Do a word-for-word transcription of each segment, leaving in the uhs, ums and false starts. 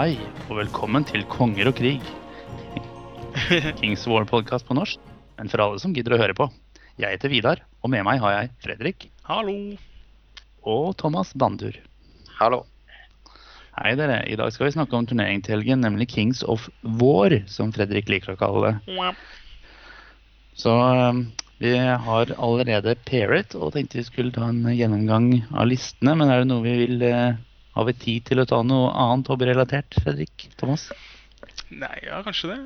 Hei, og velkommen til Konger og krig. Kings of War podcast på norsk, men for alle som gidder å høre på. Jeg heter Vidar, og med meg har jeg Fredrik. Hallo! Og Thomas Bandur. Hallo! Hei dere, I dag skal vi snakke om turnering til helgen, nemlig Kings of War, som Fredrik liker å kalle det. Så vi har allerede pairet, og tenkte vi skulle ta en gjennomgang av listene, men er det noe vi vil... Har vi tid til å ta noe annet hobbyrelatert, Fredrik, Thomas? Nei, ja, kanskje det.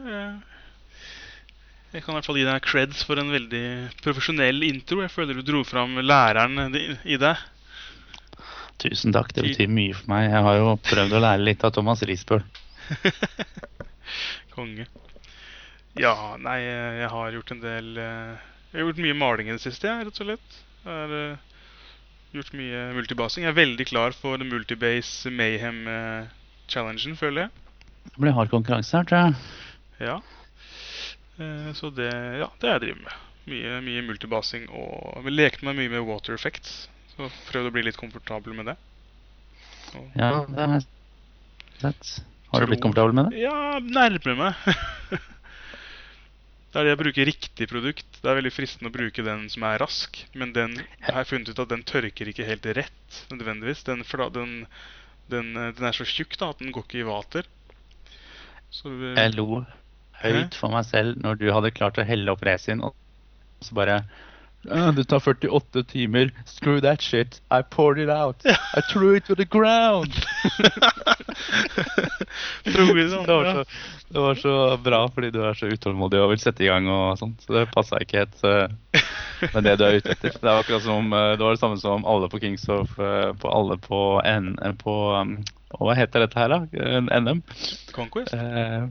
Jeg kan I hvert fall gi deg creds for en veldig profesjonell intro. Jeg føler du dro fram læreren I deg. Tusen takk, det betyr mye for meg. Jeg har jo prøvd å lære litt av Thomas Risbøl. Konge. Ja, nei, jeg har gjort en del... Jeg har gjort mye maling I det siste, jeg, rett og slett. Jeg har... gjort mye multibasing. Jeg er veldig klar for multibase Mayhem-challengen, føler jeg. Det blir hard konkurranse her, tror jeg. Ja. Så det, ja, det er jeg driver med. Mye, mye multibasing, og jeg lekte meg mye med water effects, så prøvde å bli litt komfortabel med det. Og, ja, det er sett. Har du blitt komfortabel med det? Ja, nærmere meg. Det er det jeg bruker riktig produkt. Det er veldig fristende å bruke den som er rask, men den, jeg har funnet ut at den tørker ikke helt rett, nødvendigvis. Den, den, den, den er så tjukk da, at den går ikke I vater. Så, jeg lo høyt for meg selv når du hadde klart å helle opp resin, og så bare, du tar førtiåtte timer, screw that shit, I poured it out, I threw it to the ground. Trolig, sånn, det, var så, det var så bra fordi du er så utålmodig og vil sette I gang og sånt, så det passet ikke helt uh, med det du er ute etter. Det var akkurat som, uh, det var det samme som alle på Kings of, uh, på alle på, N, på um, hva heter dette her da? N M? Conquest? Uh,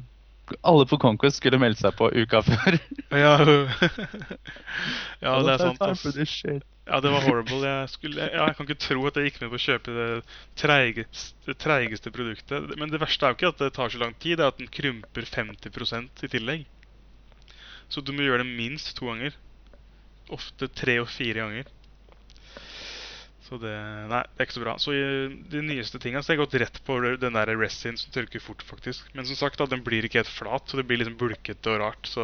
alle på Conquest skulle melde seg på uka før. ja, ja, det er sant. Altså. Ja, det var horrible. Jeg, skulle, ja, jeg kan ikke tro at jeg gikk med på å kjøpe det treigeste, det treigeste produktet. Men det verste er jo ikke at det tar så lang tid, det er at den krymper femti prosent I tillegg. Så du må gjøre det minst to ganger. Ofte tre og fire ganger. Så det, nei, det er ikke så bra. Så de nyeste tingene, så jeg har gått rett på den der resin som tørker fort faktisk. Men som sagt, da, den blir ikke helt flat, så det blir liksom bulket og rart. Så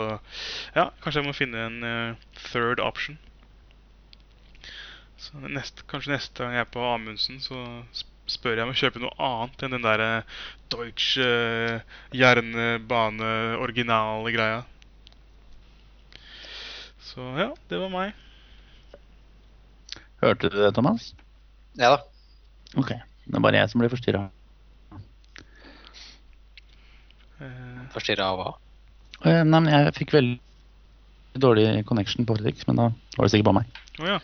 ja, kanskje jeg må finne en uh, third option. Så neste, kanskje neste gang jeg er på Amundsen, så spør jeg om å kjøpe noe annet enn den der Deutsche jernbane-originale greia. Så ja, det var meg. Hørte du det, Thomas? Ja da. Ok, det er bare jeg som blir forstyrret. Forstyrret av hva? Nei, men jeg fikk veldig dårlig connection på Fredrik, men da var det sikkert bare meg. Åja, oh,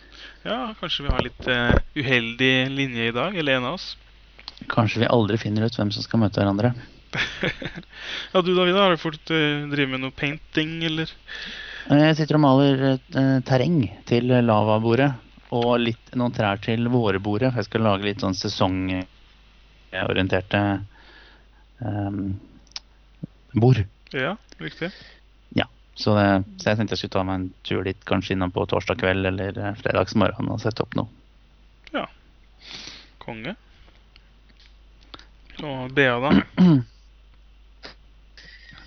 ja, kanskje vi har litt uh, uheldig linje I dag, eller en av oss. Kanskje vi aldri finner ut hvem som skal møte hverandre. ja, du David, har du fått uh, drive med noe painting, eller? Jeg sitter og maler uh, terreng til lavabordet, og litt, noen trær til vårebordet. Jeg skal lage litt sånn sesongorienterte um, bord. Ja, riktig. Så, det, så jeg tenkte jeg skulle ta meg en tur dit, kanskje innom på torsdag kveld eller fredagsmorgen og sette opp noe. Ja, konge. Og Bea da?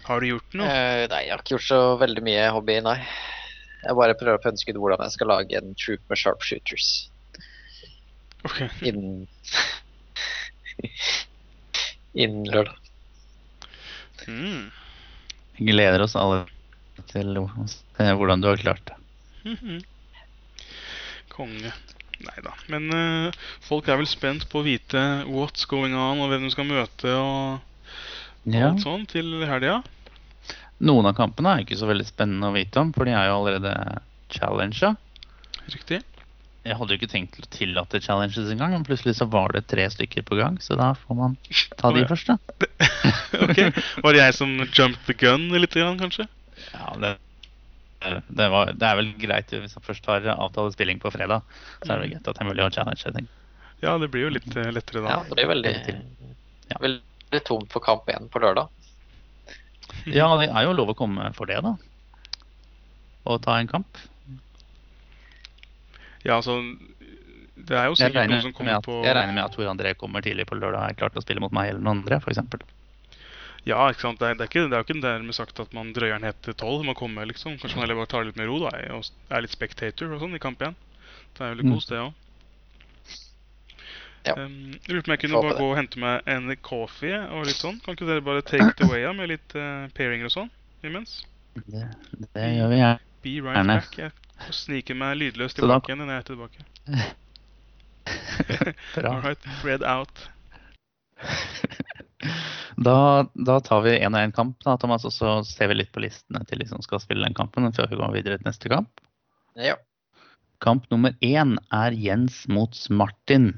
Har du gjort noe? Uh, nei, jeg har ikke gjort så veldig mye hobby, nei. Jeg bare prøver å ønske ut hvordan jeg skal lage en troop med sharpshooters. Ok. Innen... Innen lørdag. Mm. Jeg gleder oss alle. Til hvordan du har klart det. Mm-hmm. Konge. Neida. Men uh, folk er vel spent på å vite what's going on, og hvem du skal møte, og, og ja. Alt sånt til helgen. Noen av kampene er ikke så veldig spennende å vite om, for de er jo allerede challenget. Riktig. Jeg hadde jo ikke tenkt til å tillate challenges en gang, men plutselig så var det tre stykker på gang, så da får man ta de oh, ja. Først da. ok. Var det jeg som jumped the gun litt grann, kanskje? Ja, det, det, var, det er vel greit hvis man først har avtale spilling på fredag, så er det greit at det er mulig å challenge ting. Ja, det blir jo litt lettere da. Ja, det blir veldig, ja. Veldig tomt for kamp igjen på lørdag. Ja, det er jo lov å komme for det da, og ta en kamp. Ja, altså, det er jo sikkert noen som kommer på... Jeg regner med at Thor André kommer tidlig på lørdag og er klar til å spille mot meg eller noen andre, for eksempel. Ja, ikke sant? Det er, det er, ikke, det er jo ikke nærmest sagt at man drøyer ned til tolv man kommer, liksom. Kanskje man heller bare tar litt mer ro, da. Og er litt spectator og sånn i kamp igjen. Det er jo litt kos, det, ja. Ja. Um, jeg lurer på om jeg kunne bare gå og hente meg en coffee og litt sånn. Kan ikke dere bare take it away med litt uh, pairinger og sånn, imens? Det, det gjør vi, ja. Be right Erne. Back. Jeg sniker meg lydløst tilbake igjen når jeg er tilbake. All right, spread out. da, da tar vi en og en kamp, da, Thomas, og så ser vi litt på listene til de som skal spille den kampen før vi går videre til neste kamp. Ja. Kamp nummer én er Jens mot Martin.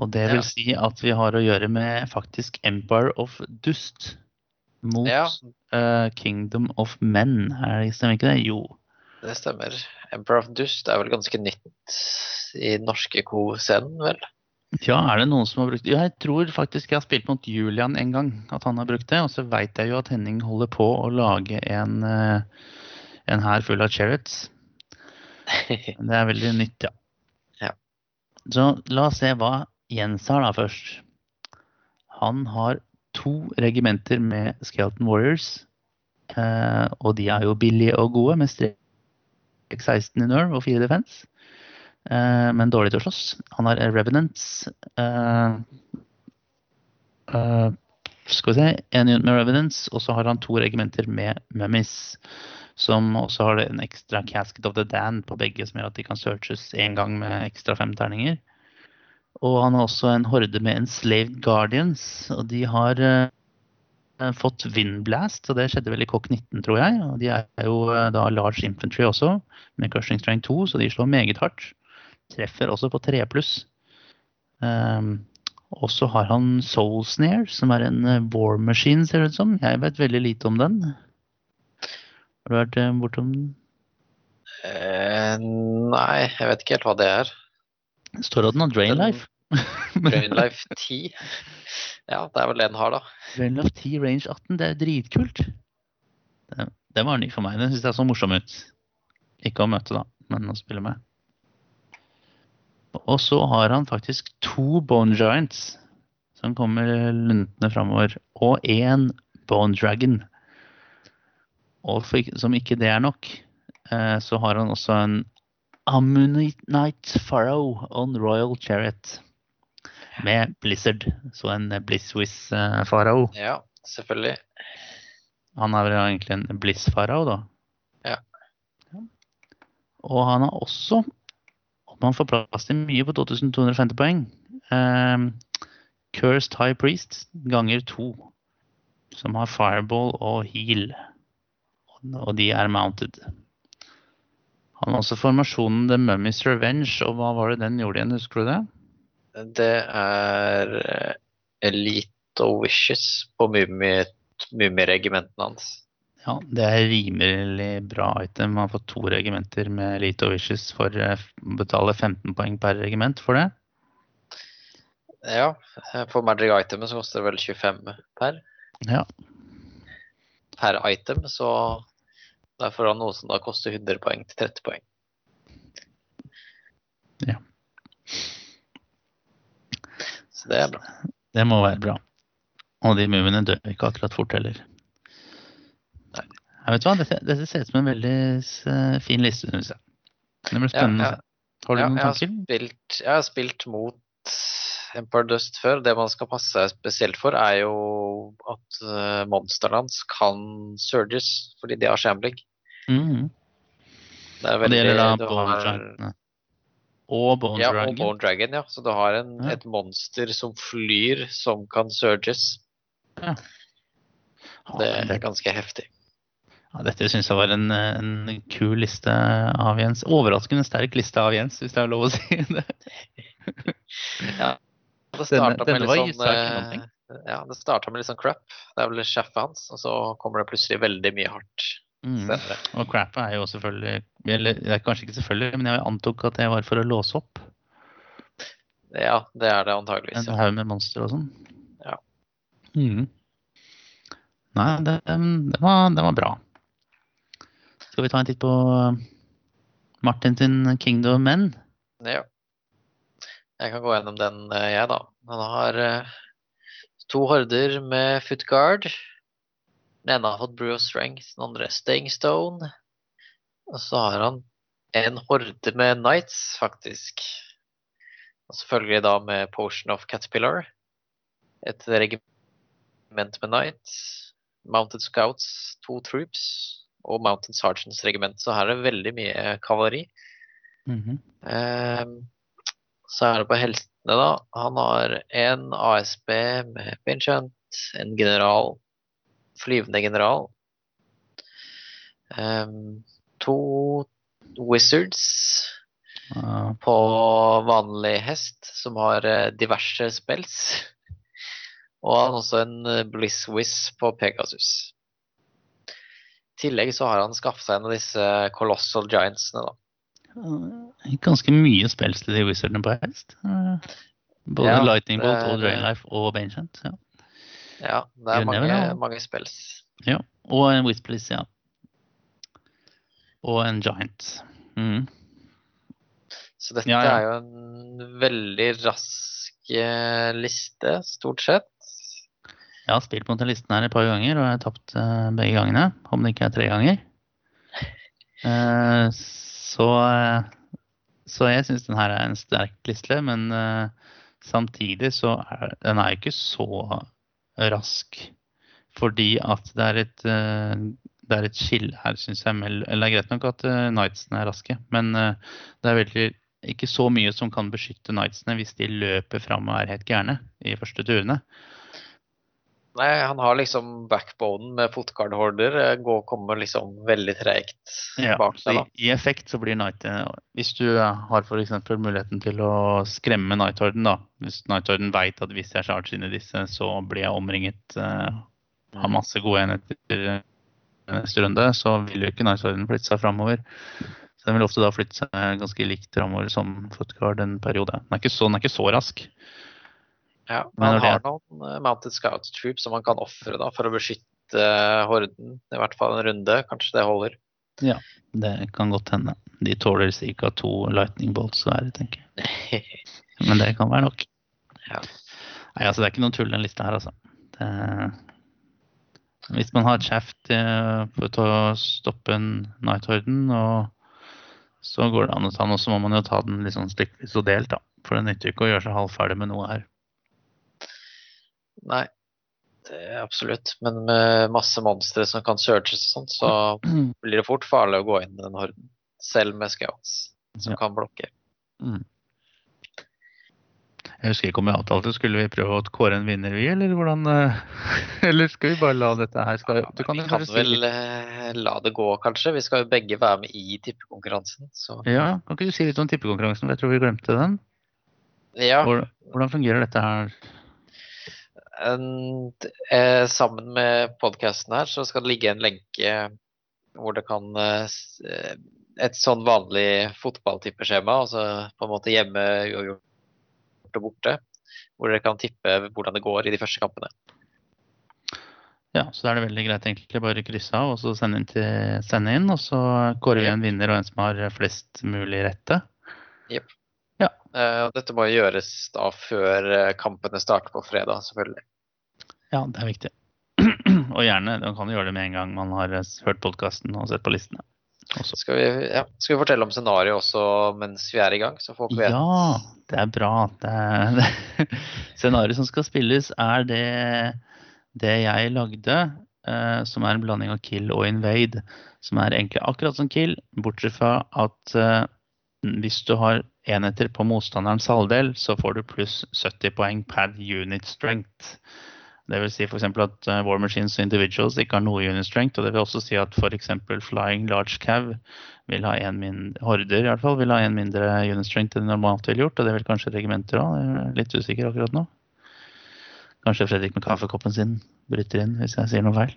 Og det vil ja. Si at vi har å gjøre med faktisk Empire of Dust mot ja. uh, Kingdom of Men. Er det, stemmer ikke det? Jo. Det stemmer. Empire of Dust er vel ganske nytt i norske ko-scenen, vel? Ja, er det noen som har brukt det? Jeg tror faktisk jeg har spilt mot Julian en gang, at han har brukt det. Og så vet jeg jo at Henning holder på å lage en, en her full av chariots. Det er veldig nytt, ja. ja. Så la oss se hva Jens har da først. Han har to regimenter med Skeleton Warriors, eh, og de er jo billige og gode med strek seksten i nerve og fire defense, eh, men dårlig til å slåss. Han har Revenants, eh, eh, skal vi se, en unit med Revenants, og så har han to regimenter med Mummies, som også har en ekstra Casket of the Damned på begge, som gjør at de kan searches en gang med ekstra fem terninger. Og han har også en horde med Enslaved Guardians, og de har uh, fått Windblast, og det skjedde vel i K O K nitten, tror jeg. Og de er jo uh, da large infantry også, med Crushing Strength to, så de slår meget hardt. Treffer også på tre pluss. Um, og så har han Soul Snare, som er en uh, war machine, ser det ut som. Jeg vet veldig lite om den. Har du vært uh, bortom den? Uh, nei, jeg vet ikke helt hva det er. Står det at den har Drain Life? Drain Life ti. Ja, det er vel det den har da. Drain Life ti, range atten, det er dritkult. Det, det var ny for meg, det synes jeg så morsom ut. Ikke å møte da, men å spille med. Og så har han faktisk to Bone Giants, som kommer luntene fremover, og en Bone Dragon. Og for, som ikke det er nok, så har han også en Ammonite Pharaoh on Royal Chariot med Blizzard, så en Blizzwiz Pharaoh. Ja, selvfølgelig. Han er vel egentlig en Blizz Pharaoh da. Ja. Og han har også, om han får plass til mye på to tusen to hundre og femti poeng, um, Cursed High Priest ganger to, som har Fireball og Heal, og de er mounted. Han har også formasjonen The Mummy's Revenge, og hva var det den gjorde igjen, husker du det? Det er Elite Wishes på Mummy-regimentene hans. Ja, det er rimelig bra item. Han har fått to regimenter med Elite Wishes for å betale femten poeng per regiment for det. Ja, for magic itemet så koster det vel tjuefem per. Ja. Per item, så... Derfor har noe som da koster hundre poeng til tretti poeng. Ja. Så det er bra. Det må være bra. Og de mumiene dør ikke akkurat fort heller. Nei. Jeg vet hva, dette, dette ser ut som en veldig fin liste, synes jeg. Det blir spennende. Ja, ja. Har du ja, noen tanker? Jeg, jeg har spilt mot Empire Dust før. Det man skal passe seg spesielt for er jo at monsterlands kan surges, fordi de har skjembling. Mm. Det er veldig, og det gjelder da Bone Dragon. Og Bone ja, Dragon. Ja, og Bone Dragon, ja. Så du har en, ja. et monster som flyr, som kan surges. Ja. Ah, det er det... ganske heftig. Ja, dette synes jeg var en, en kul liste av Jens. Overraskende sterk liste av Jens, hvis det er lov å si det. Ja, det startet denne, med litt sånn... Saken, ja, det startet med litt sånn crap. Det er vel kjeftet hans, og så kommer det plutselig veldig mye hardt. Mm. Og crap er jo selvfølgelig, eller det er kanskje ikke selvfølgelig, men jeg antok at det var for å låse opp. Ja, det er det antageligvis. En haug med monster og sånn. Ja. Mm. Nei, det, det, var, det var bra. Skal vi ta en titt på Martin sin Kingdom of Men? Ja. Jeg kan gå gjennom den jeg da. Han har... To horder med Footguard. Den ene har fått Brew of Strength, den andre Staying Stone. Og så har han en horde med Knights, faktisk. Og selvfølgelig da med Potion of Caterpillar. Et regiment med Knights. Mounted Scouts, to troops. Og Mounted Sergeants regiment. Så her er det veldig mye kavaleri. Mm-hmm. Um, så er det på heltene da. Han har en A S B med Pinchant, en general, flyvende general. Um, to wizards ah. på vanlig hest som har diverse spells. Og han har også en Blizzwiz på Pegasus. I tillegg så har han skaffet seg en av disse Colossal Giantsene da. Ganske mye spells til de wizardene på hest. Både ja, Lightning Bolt og Drain Life og Bane Giant. Ja. ja, det er mange, mange spells. Ja, og en Wizbliss, ja. Og en Giant. Mm. Så dette ja, ja. er jo en veldig rask liste, stort sett. Jeg har spilt på den listen her et par ganger, og jeg har tapt begge gangene, om det ikke er tre ganger. Eh, så, så jeg synes den her er en sterk liste, men eh, samtidig så er den er ikke så rask, fordi at det er et, det er et skill her, synes jeg. Eller det er greit nok at knightsene er raske, men eh, det er veldig ikke så mye som kan beskytte knightsene hvis de løper frem og er helt gjerne i første turene. Nej, han har liksom backbonen med fotguard-horder, gå och kommer liksom väldigt tregt ja, bak sig då. I effekt så blir Knight, hvis du har för exempel möjligheten till att skrämma Knight-horden då, hvis Knight-horden vet att hvis jag charger in I disse så blir jag omringet uh, har masse gode enheter nästa runde så vill ju inte Knight-horden flytta sig framover. Så den vill ofta då flytta sig ganska likt framover som fotguard en period. Den är inte så den är inte så rask. Ja, men han har noen Mounted Scouts Troop som man kan offre da, for å beskytte horden, I hvert fall en runde, kanskje det holder. Ja, det kan godt hende. De tåler cirka to Lightning Bolts hver, tenker jeg. Men det kan være nok. Ja. Nei, altså det er ikke noen tull den lista her, altså. Det... Hvis man har et kjeft for å stoppe en Knight-horden, så går det an å ta den, og så må man jo ta den litt sånn stykkvis og delt da, for det nytter ikke å gjøre seg halvferdig med noe her. Nei, det er absolutt. Men med masse monstre som kan searches og sånt, så blir det fort farlig å gå inn I den horden. Selv med scouts som ja. Kan blokke. Mm. Jeg husker ikke om jeg avtalte, skulle vi prøve å kåre en vinner vi, eller hvordan? Eller skal vi bare la dette her? Skal, ja, du kan vi kan vel si la det gå, kanskje. Vi skal jo begge være med I tippekonkurransen. Så. Ja, kan ikke du si litt om tippekonkurransen? Jeg tror vi glemte den. Ja. Hvordan fungerer dette her? En, eh, sammen med podcasten her så skal det ligge en lenke hvor det kan eh, et sånn vanlig fotballtippeskjema, altså på en måte hjemme og borte, hvor dere kan tippe hvordan det går I de første kampene. Ja, så er det veldig greit egentlig bare krysse av og så sende inn, til, sende inn og så kårer vi en vinner og en som har flest mulig rette. Jep. Ja. Og dette må gjøres da før kampene starter på fredag, selvfølgelig. Ja, det er viktig. Og gjerne, man kan gjøre det med en gang man har hørt podcasten og sett på listene. Skal vi, ja, skal vi fortelle om scenariet også mens vi er I gang, så folk vet? Ja, det er bra. Det er, det. Scenariet som skal spilles er det, det jeg lagde, eh, som er en blanding av kill og invade, som er egentlig akkurat som kill, bortsett fra at eh, hvis du har enheter på motstanderens halvdel, så får du pluss sytti poeng per unit strength. Det vil si for eksempel at uh, War Machines og Individuals ikke har noe unit strength, og det vil også si at for eksempel Flying Large Cav vil ha en mindre, horder I hvert fall, vil ha en mindre unit strength enn det normalt vil gjort, og det vil kanskje regimenter også, jeg er litt usikker akkurat nå. Kanskje Fredrik med kaffekoppen sin bryter inn hvis jeg sier noe feil.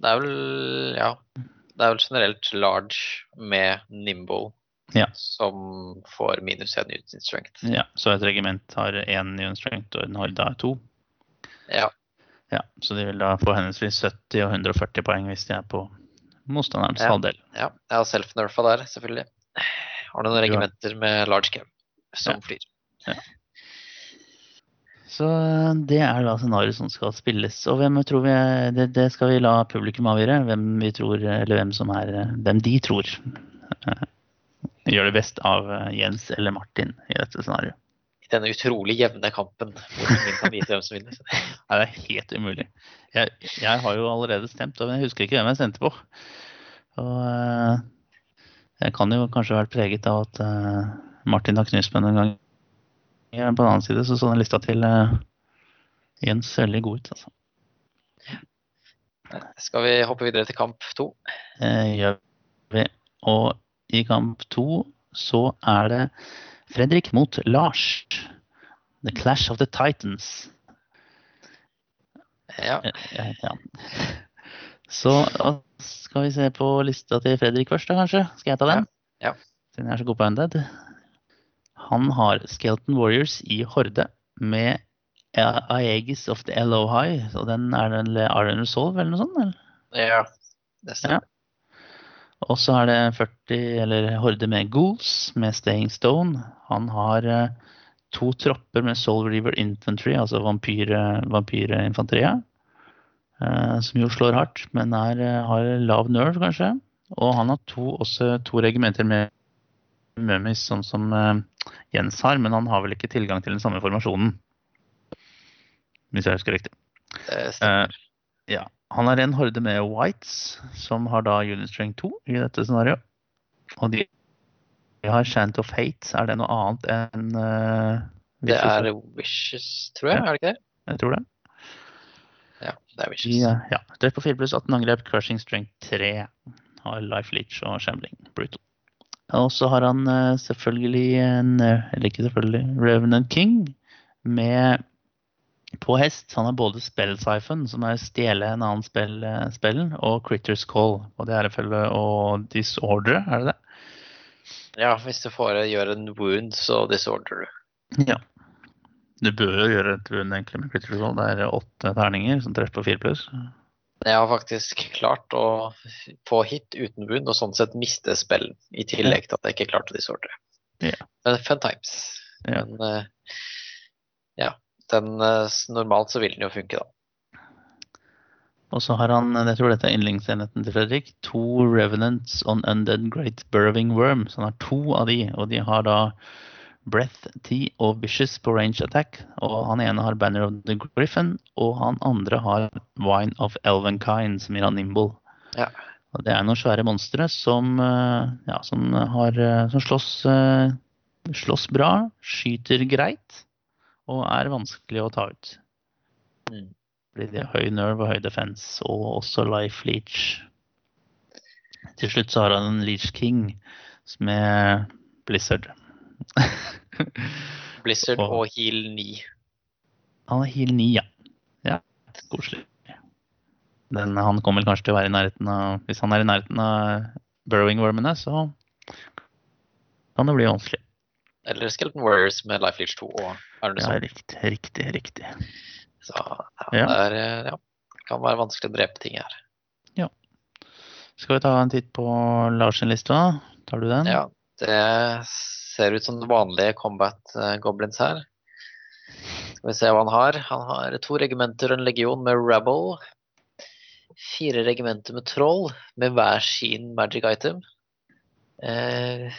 Det er vel, ja, det er vel generelt large med nimble. Ja. Som får minus en unit strength. Ja, så et regiment har en unit strength og en horde har to. Ja. Ja, så de vil da få henholdsvis sytti og hundre og førti poeng hvis de er på motstanderens ja. Halvdel. Ja, jeg har self-nerfa der selvfølgelig. Har noen regimenter med large game som ja. Flyr. Ja. Så det er da scenariet som skal spilles. Og hvem tror vi, det, det skal vi la publikum avgjøre, hvem vi tror, eller hvem som er, hvem de tror gjør det best av Jens eller Martin I dette scenariet. I denne utrolig jevne kampen, hvor ingen kan vite hvem som vinner. Nei, det er helt umulig. Jeg, jeg har jo allerede stemt, og jeg husker ikke hvem jeg stemte på. Og jeg kan jo kanskje være preget av at Martin har knust meg noen gang. Men på den andre siden så sånn lista til uh, Jens veldig god ut, altså. Skal vi hoppe videre til kamp to? Eh, gjør vi. Og I kamp to så er det Fredrik mot Lars. The Clash of the Titans. Ja. Ja, ja. Så skal vi se på lista til Fredrik først da, kanskje? Skal jeg ta den? Ja. Ja. Siden jeg er så god på Undead. Han har Skeleton Warriors I Horde med Aegis of the Elohai, så den er den Unresolved eller noe sånt, eller? Ja, det stemmer. Ja. Og så er det førti, eller Horde med Ghouls, med Staying Stone. Han har uh, to tropper med Soul Reaver Infantry, altså vampyrinfanteria, uh, som jo slår hardt, men er, uh, har lav nerve, kanskje. Og han har to, også to regimenter med Mummies, sånn som Jens har, men han har vel ikke tilgang til den samme formasjonen. Hvis jeg husker riktig. Uh, ja. Han har en horde med Whites, som har da Unit Strength to I dette scenariet. Og de har Chant of Hate. Er det noe annet enn uh, Vicious? Det er Wishes, tror jeg, ja. Er det ikke det? Jeg tror det. Ja, det er Wishes. Ja, ja. Drept på fire pluss atten angrep, Crushing Strength tre. Har Life Leech og Shambling. Brutal. Og så har han selvfølgelig en, eller ikke selvfølgelig, Revenant King med på hest. Han har både spellsiphon, som er stjele en annen spell, spellen, og Critters Call. Og det er ifølge og Disorder, er det det? Ja, hvis du får gjøre en wound, så Disorder. Ja. Du bør gjøre et wound egentlig med Critters Call. Det er åtte terninger som treffer på fire pluss. Jeg har faktisk klart å få hit uten bunn, og sånn sett miste spill I tillegg til at jeg ikke klarte de sortere. Yeah. Men fun times. Yeah. Men ja, den, normalt så vil den jo funke da. Og så har han, jeg tror dette er innlingsenheten til Fredrik, to Revenants on Undead Great Burrowing Worm. Så han har to av de, og de har da Breath, T og Vicious på range attack, og han ene har Banner of the Griffin, og han andre har Wine of Elvenkind, som gir han nimble. Ja. Og det er noen svære monstre som, ja, som, har, som slåss, slåss bra, skyter greit, og er vanskelig å ta ut. Fordi det er høy nerve og høy defense, og også Life Leech. Til slutt så har han en Leech King, som er Blizzard. Blizzard og Heal ni. Han er Heal ni, ja. Ja, koselig. Den, han kommer kanskje til å være I nærheten av, hvis han er I nærheten av Burrowing Wormene, så kan det bli vanskelig. Eller Skeleton Warriors med Life Leech to og Arne Sol. Ja, riktig, riktig, riktig. Så ja, ja. Det er, ja, kan være vanskelig å drepe ting her. Ja. Skal vi ta en titt på Larsen-lista? Tar du den? Ja, det ser ut som vanlige combat goblins her. Skal vi se hva han har. Han har to regimenter og en legion med Rebel. Fire regimenter med troll, med hver sin magic item. Eh,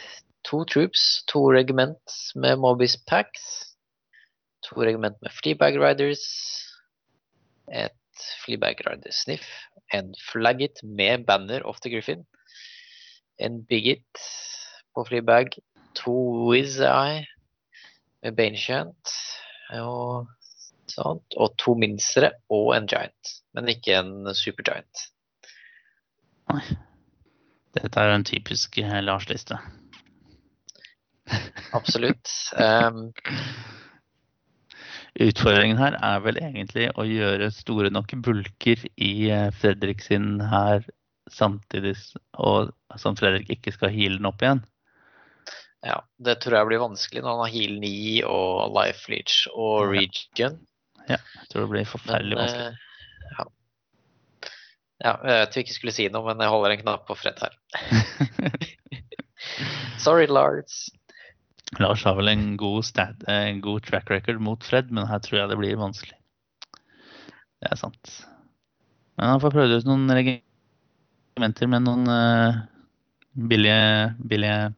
to troops, to regiment med Mobis Packs. To regiment med Fleabag Riders. Et Fleabag Rider Sniff. En Flagget med Banner of the Griffin. En Bigot på Fleabag. To Wizai med Bane Giant og sånt, og to minstre og en Giant, men ikke en Super Giant. Nei, dette er jo en typisk Lars-liste. Absolutt. Um, Utfordringen her er vel egentlig å gjøre store nok bulker I Fredrik sin her samtidig, og som Fredrik ikke skal heale den opp igjen. Ja, det tror jeg blir vanskelig når han har Heal ni og Life Leech og Regen. Ja, jeg tror det blir forferdelig men, vanskelig. Ja. Ja, jeg vet vi ikke skulle si noe, men jeg holder en knapp på Fred her. Sorry, Lars. Lars har vel en god, stat, en god track record mot Fred, men her tror jeg det blir vanskelig. Det er sant. Men han får prøvd ut noen regimenter med noen uh, billige, billige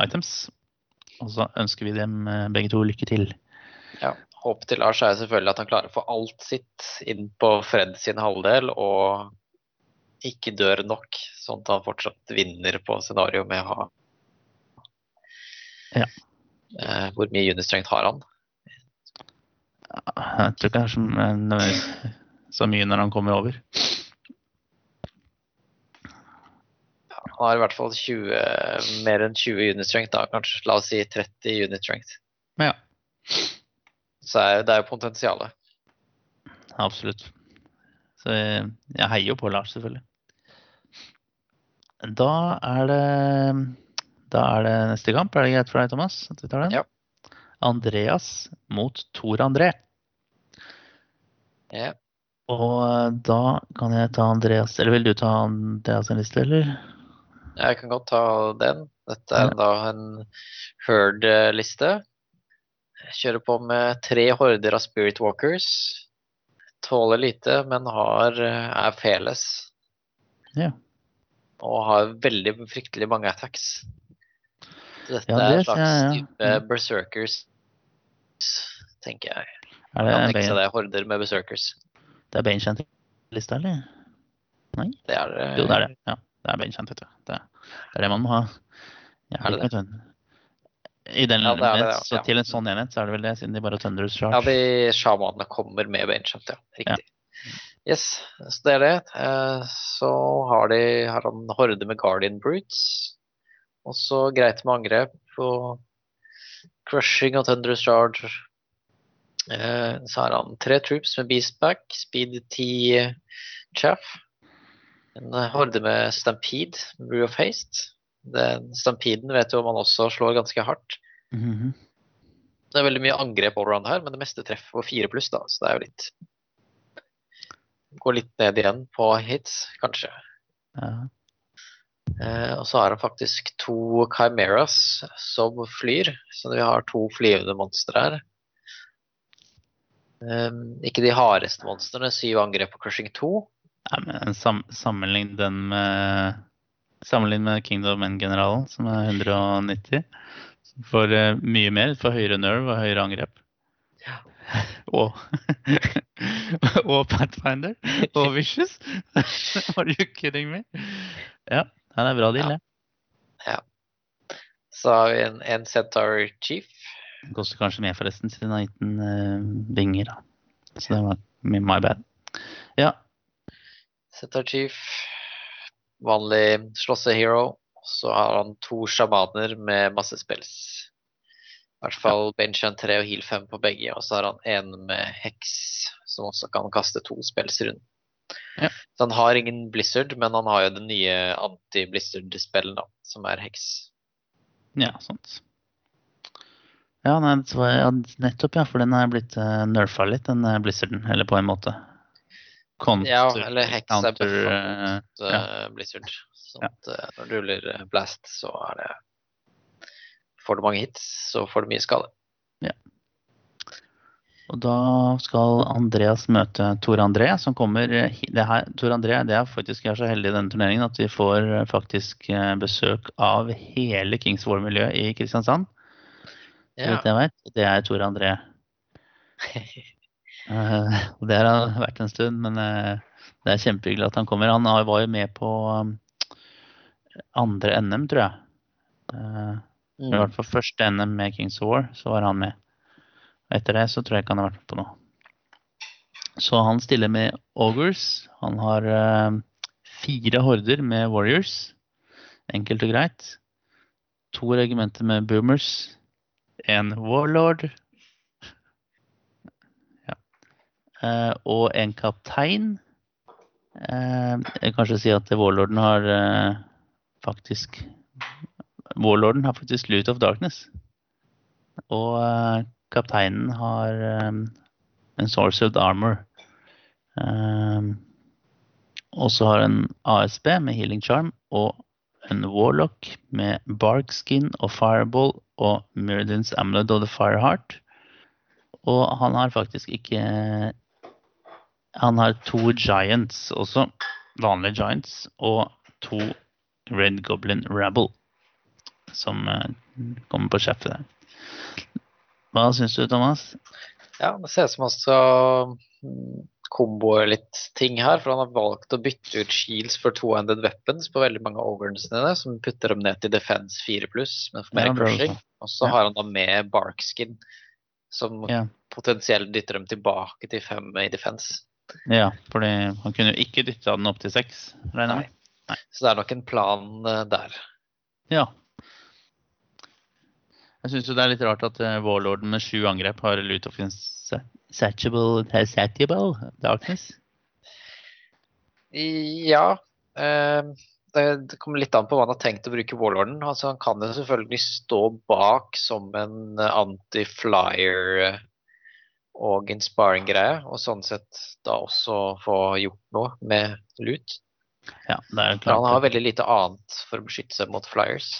items. Og så ønsker vi dem begge to lykke til. Ja, håpet til Lars er selvfølgelig at han klarer å få alt sitt inn på Fred sin halvdel, og ikke dør nok, sånn at han fortsatt vinner på scenario med å ha Ja. Uh, hvor mye unistrengt har han? Jeg tror ikke det er så, så mye når han kommer over. Ja, han har i hvert fall tjue, mer enn tjue unistrengt da, kanskje. La oss si tretti unistrengt. Ja. Så er, det er jo potensialet. Absolutt. Så jeg, jeg heier jo på Lars selvfølgelig. Da er det... Da er det neste kamp. Er det greit for deg, Thomas, at vi tar den? Ja. Andreas mot Thor André. Ja. Og da kan jeg ta Andreas, eller vil du ta Andreas en liste, eller? Jeg kan godt ta den. Dette er ja. Da en herd-liste. Jeg kjører på med tre horder av Spirit Walkers. Tåler lite, men har, er feles. Ja. Og har veldig fryktelig mange attacks. Dette ja, det er en slags ja, ja. type berserkers, tenker jeg. Er det jeg tenker seg det er horder med berserkers. Det er Bane-kjent-lista, eller? Nei? Det er det. Jo, det er det. Ja, det er Bane-kjent, vet du. Det er, det er det man må ha. Ja, er det det? I den ja, det er det, ja. Så til en sånn enhet, så er det vel det, siden de bare Thunderous Charge. Ja, de sjamanene kommer med Bane-kjent, ja. Riktig. Ja. Yes, så det er det. Så har, de, har han horde med Guardian Brutes. Og så greit med angrep og crushing og thunderous charge. Eh, så har han tre troops med beastback, speed ti chaff. En horde med stampede, brew of haste. Den stampeden vet du om han også slår ganske hardt. Mm-hmm. Det er veldig mye angrep allround her, men det meste treffer på fire pluss da, så det er jo litt... Går litt ned igjen på hits, kanskje. Ja. Eh, og så har han faktisk to chimeras som flyr, så vi har to flyvende monstre her. Eh, ikke de hardeste monstrene, syv angrep på Crushing to. Nei, men sam- sammenlign den med, sammenlign med Kingdom of Men-generalen, som er hundre og nitti. For uh, mye mer, for høyere nerve og høyere angrep. Ja. Og, og Pathfinder og Vicious. Are you kidding me? Ja, det er bra deal, ja. Ja. Så har vi en, en Centaur Chief. Den koster kanskje mer forresten, siden den har gitt en uh, binger. Da. Så det var my bad. Ja. Centaur Chief, vanlig slåssehero. Så har han to sjamaner med masse spells. I hvert fall Bane Giant tre og Heal fem på begge, og så har han en med heks, som også kan kaste to spells rundt. Ja. Så han har ingen Blizzard, men han har jo den nye anti-Blizzard-spillen da, som er heks. Ja, sant. Ja, nei, det var, ja nettopp, ja, for den har blitt uh, nerfa litt, den uh, Blizzarden, eller på en måte. Counter, ja, eller heks counter, er buffa mot uh, ja. Blizzard. Sånn at ja. Når du ruller blast, så er det... Får du mange hits, så får du mye skade. Ja. Og da skal Andreas møte Thor André, som kommer... Det her, Thor André, det er faktisk jeg er så heldig i denne turneringen, at vi får faktisk besøk av hele Kings of War-miljøet i Kristiansand. Ja. Vet jeg vet, det er Thor André. Det har vært en stund, men det er kjempehyggelig at han kommer. Han var jo med på andre N M, tror jeg. Mm. I hvert fall først N M med Kings of War, så var han med. Etter det så tror jeg ikke han har vært med på noe. Så han stiller med Augurs. Han har uh, fire horder med Warriors. Enkelt og greit. To regimenter med Boomers. En Warlord. Ja. Uh, og en kaptein. Uh, jeg kan kanskje si at Warlorden har uh, faktisk... Warlorden har faktisk Loot of Darkness. Og uh, kapteinen har um, en Sorcered Armor. Um, og så har en A S B med Healing Charm og en Warlock med Barkskin og Fireball og Mirrodin's Amulet og The Fireheart. Og han har faktisk ikke... Han har to Giants også, vanlige Giants, og to Red Goblin Rabble, som kommer på kjeftet der. Hva synes du, Thomas? Ja, det ser ut som han skal komboer litt ting her, for han har valgt å bytte ut shields for two-handed weapons på veldig mange ogrenes dine, som putter dem ned til defense four plus, men for mer ja, crushing. Og så har han da med Barkskin, som ja. Potensielt dytter dem tilbake til fem i defense. Ja, for han kunne jo ikke dytte den opp til seks. Nei. Nei. Så det er nok en plan der. Ja. Jeg synes jo det er litt rart at uh, Warlorden med sju angrep har loot of insatiable darkness. Ja, uh, det, det kommer litt an på hva han har tenkt å bruke Warlorden. Altså, han kan jo selvfølgelig stå bak som en anti-flyer og en sparring-greie, og sånn sett da også få gjort noe med loot. Ja, det er klart. Han har veldig lite annet for å beskytte seg mot flyers.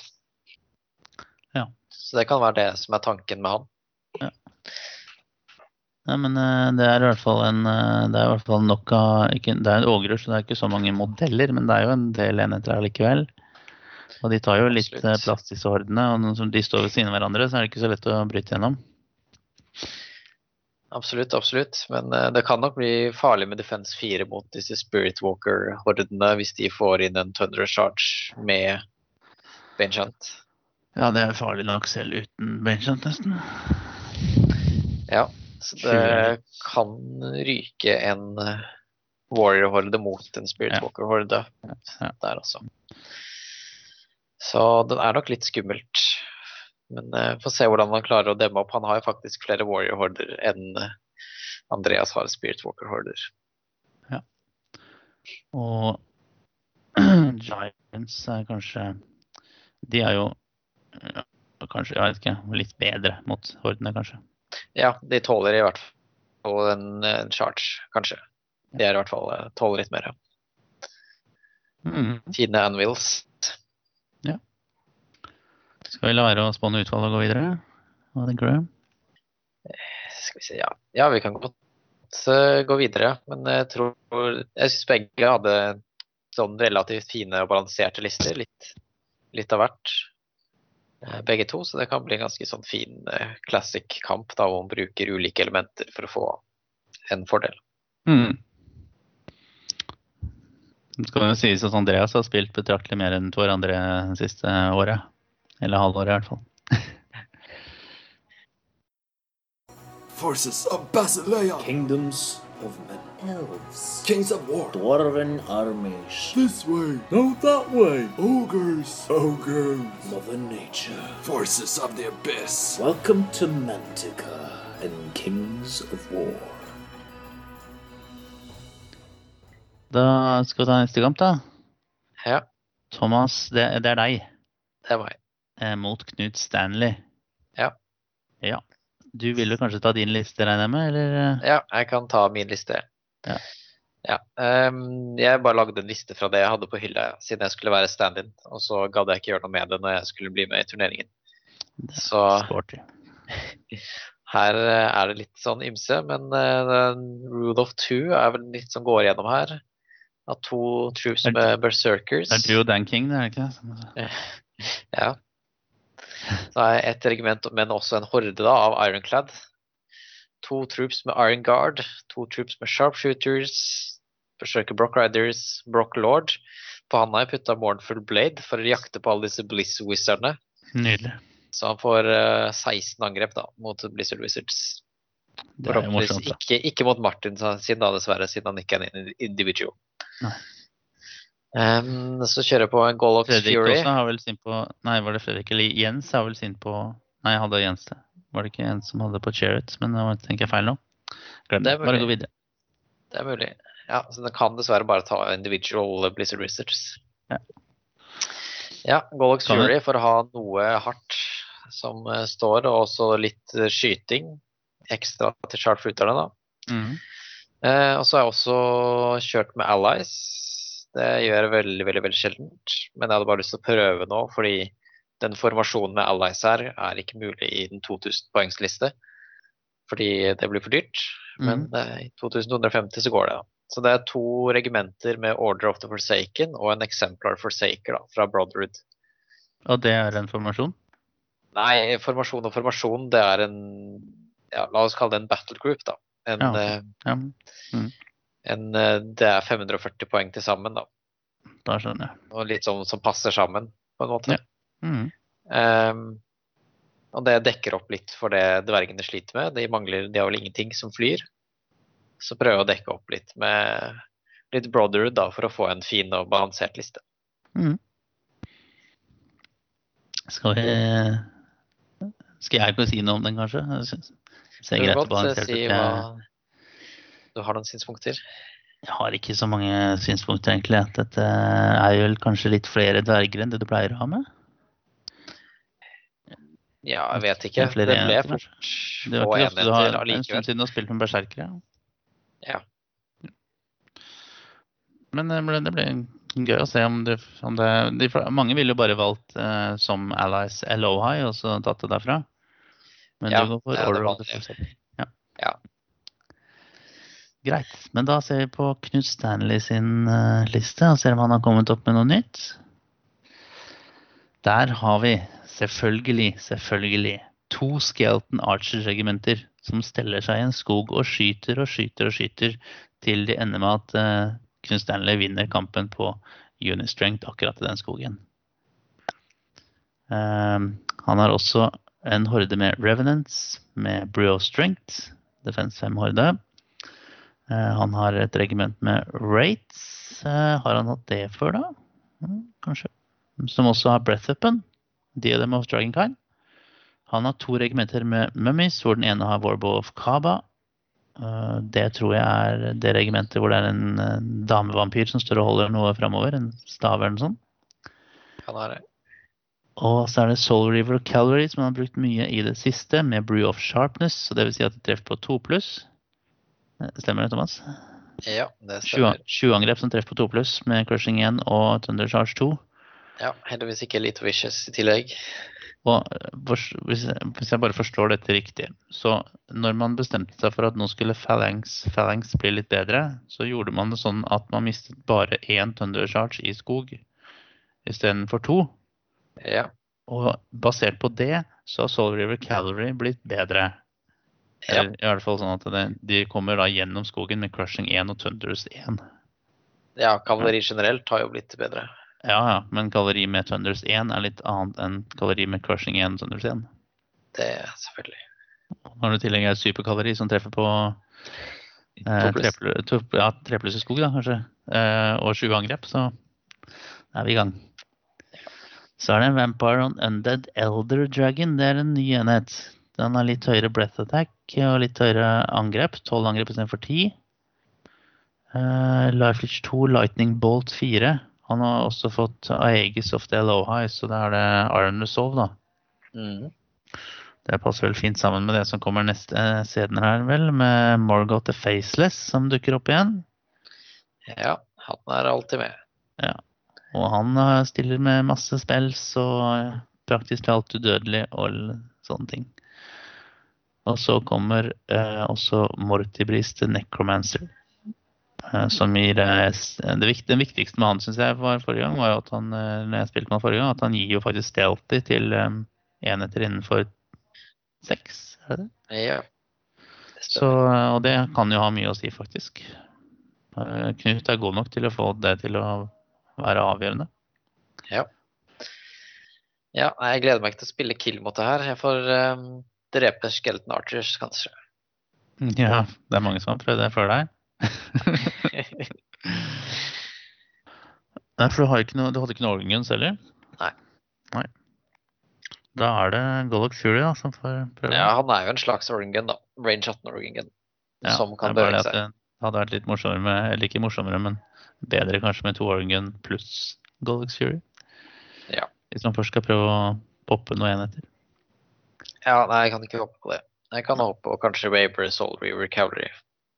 Ja. Så det kan være det som er tanken med han. Ja. Nei, men det er i hvert fall en, det er i hvert fall nok av, ikke, det er en ågre, så det er ikke så mange modeller, men det er jo en del enheter her likevel. Og de tar jo litt plass i sårdene, og når de står ved siden av hverandre, så er det ikke så lett å bryte gjennom. Absolutt, absolutt. Men uh, det kan nok bli farlig med Defense fire mot disse Spirit Walker-hordene hvis de får inn en Thunder Charge med Benchant. Ja, det er farlig nok selv uten Benchant nesten. Ja, så det kan ryke en Warrior-horde mot en Spirit ja. Walker-horde ja. Ja. Der også. Så den er nok litt skummelt. Men uh, får se hvordan han klarer å demme opp. Han har jo faktisk flere warrior-horder enn Andreas har Spirit Walker-horder. Ja. Og Giants er kanskje... De er jo ja, kanskje, jeg vet ikke, litt bedre mot hordene, kanskje. Ja, de tåler i hvert fall en, en charge, kanskje. De er i hvert fall tåler litt mer. Mm. Tidene anvils. Ja. Skal vi lære å spanne utfall og gå videre? Hva tenker du? Skal vi se, ja. Ja, vi kan godt gå videre, men jeg tror, jeg synes begge hadde sånn relativt fine og balanserte lister, litt, litt av hvert. Begge to, så det kan bli en ganske sånn fin classic kamp da, hvor man bruker ulike elementer for å få en fordel. Mm. Det skal jo sies at Andreas har spilt betraktelig mer enn Thor André det siste året. Eller halvåret I hvert fall. Forces of Basileia. Kingdoms of Men. Elves. Kings of War. Dwarven armies. This way. No, that way. Ogres. Ogres. Mother Nature. Forces of the Abyss. Welcome to Mantica and Kings of War. Da skal vi ta neste kamp da. Ja. Thomas, det, det er deg. Det var jeg. Mot Knut Stanley. Ja. Ja. Du ville kanskje ta din liste, regner jeg med, eller? Ja, jeg kan ta min liste. Ja. Ja. Um, jeg bare lagde en liste fra det jeg hadde på hylla, siden jeg skulle være stand-in, og så gadd jeg ikke gjøre noe med det når jeg skulle bli med I turneringen. Så sporty. Her er det litt sånn ymse, men uh, Rule of Two er vel litt som går igjennom her. At to troops er, med berserkers. Det er du og Dan King, det er ikke det? Ja. Så er et regiment, men også en horde da, av Ironclad. To troops med Iron Guard, to troops med Sharpshooters, forsøker Brock Riders, Brock Lord. På han har jeg puttet Mournful Blade for å jakte på alle disse Blizz Wizardene. Nydelig. Så han får uh, sixteen angrep da, mot Blizzard Wizards. Det er morsomt da. Ikke, ikke mot Martin sin da, dessverre, siden han ikke er en individual. Nei. Um, så kjører jeg på en Gollox Fury. Fredrik også har vel sin på... Nei, var det Fredrik? Eller Jens har vel sin på... Nei, jeg hadde Jens det. Var det ikke Jens som hadde på Chariot? Men jeg tenker feil nå. Glem det. Bare gå videre. Det er mulig. Ja, så den kan dessverre bare ta individual Blizzard Wizards. Ja. Ja, Gollox Fury for å ha noe hardt som står, og også litt skyting. Ekstra til sharpshooterne da. Mm. Uh, og så har jeg også kjørt med Allies. Det gjør jeg veldig, veldig, veldig sjeldent. Men jeg hadde bare lyst til å prøve nå, fordi den formasjonen med allies her er ikke mulig I den to tusen poengsliste. Fordi det blir for dyrt. Men I to tusen to hundre og femti så går det da. Så det er to regimenter med Order of the Forsaken og en Exemplar Forsaker da, fra Brotherhood. Og det er en formasjon? Nei, formasjon og formasjon, det er en, ja, la oss kalle det en battle group da. En, ja. Ja. Mm. en, det er fem hundre og førti poeng til sammen da. Da skjønner jeg. Og litt sånn som passer sammen på en måte. Ja. Mm. Um, og det dekker opp litt for det dvergene sliter med. De mangler, de har vel ingenting som flyr. Så prøver jeg å dekke opp litt med litt Brotherhood da, for å få en fin og balansert liste. Mm. Skal vi... Skal jeg ikke si noe om den, kanskje? Ser greit og balansert. Si hva... Du har noen synspunkter? Jeg har ikke så mange synspunkter, egentlig. Dette er jo kanskje litt flere dverger enn det du pleier å ha med. Ja, jeg vet ikke. Det ble fort få enhet til allikevel. En stund siden du har spilt med berserkere, ja. Ja. Men det ble, det ble gøy å se om det, om det de, mange ville jo bare valgt eh, som allies Elohai og så tatt det derfra. Men ja, du går for Order of the Forsaken. Ja. Ja. Greit, men da ser vi på Knut Stanley sin uh, liste og ser om han har kommet opp med noe nytt. Der har vi selvfølgelig, selvfølgelig to Skeleton Archer-regimenter som steller seg I en skog og skyter og skyter og skyter til de ender med at uh, Knut Stanley vinner kampen på Unistrength akkurat I den skogen. Uh, han har også en horde med Revenants, med Brew of Strength, Defense fem horde. Uh, han har et regiment med Rates. Uh, har han hatt det før da? Mm, kanskje. Som også har Breath Weapon, Diadem of Dragonkind. Han har to regimenter med mummies, hvor den ene har Warbow of Kaba. Det tror jeg er det regimenter hvor det er en damevampyr som står og holder noe fremover, en staver eller sånn. Han har det. Og så er det Soul River og Calvary, som han har brukt mye I det siste, med Brew of Sharpness, så det vil si at det treffer på to pluss. Stemmer det, Thomas? Ja, det stemmer. tjue angrep som treffer på to pluss, med Crushing en og Thunder Charge to. Ja, heldigvis ikke Elite Wishes I tillegg. Og hvis jeg bare forstår dette riktig, så når man bestemte seg for at nå skulle phalanx, phalanx bli litt bedre, så gjorde man det sånn at man mistet bare én Thunder Charge I skog I stedet for to. Ja. Og basert på det, så har Soul River Cavalry blitt bedre. Ja. Eller, I hvert fall sånn at det, de kommer da gjennom skogen med Crushing en og Thunders en. Ja, Cavalry generelt har jo blitt bedre. Ja, ja, men kalori med Thunders en er litt annet enn kalori med Crushing en og Thunders en. Det er selvfølgelig. Når du tillegger et superkalori som treffer på eh, tre pluss I skog, da, kanskje, eh, og tjue angrep, så er vi I gang. Så er det en Vampire on Undead Elder Dragon. Det er en ny enhet. Den har litt høyere breath attack og litt høyere angrep. tolv angrep I stedet for ti. Eh, Life Leech to, Lightning Bolt fire. Han har også fått Aegis of the Elohai, så det er det Iron Resolve da. Mm. Det passer vel fint sammen med det som kommer neste eh, siden her vel, med Morgoth the Faceless som dukker opp igjen. Ja, han er alltid med. Ja, og han stiller med masse spells og praktisk alt udødelig og sånne ting. Og så kommer eh, også Mortibris the Necromancer. Som gir, det viktigste med han, synes jeg, var forrige gang, var jo at han, når jeg spilte med han forrige gang, at han gir jo faktisk stealthy til um, enheter innenfor seks, er det det? Ja. Det Så, og det kan jo ha mye å si, faktisk. Knut er god nok til å få det til å være avgjørende. Ja. Ja, jeg gleder meg til å spille kill mot det her. Jeg får um, drepe Skeleton Archers, kanskje. Ja, det er mange som har prøvd det før deg. Nei, for du, har ikke noe, du hadde ikke noe overgangens heller? Nei. Nei. Da er det Golok Fury da, som får prøve. Ja, han er jo en slags overgang da. Range atten-overgang. Ja, som kan bevege seg. Det hadde vært litt morsommere, med, eller ikke morsommere, men bedre kanskje med to overgang pluss Golok Fury. Ja. Hvis man først skal prøve å poppe noe enheter. Ja, nei, jeg kan ikke håpe på det. Jeg kan håpe på kanskje Waver, Soul Reaver, Cavalry.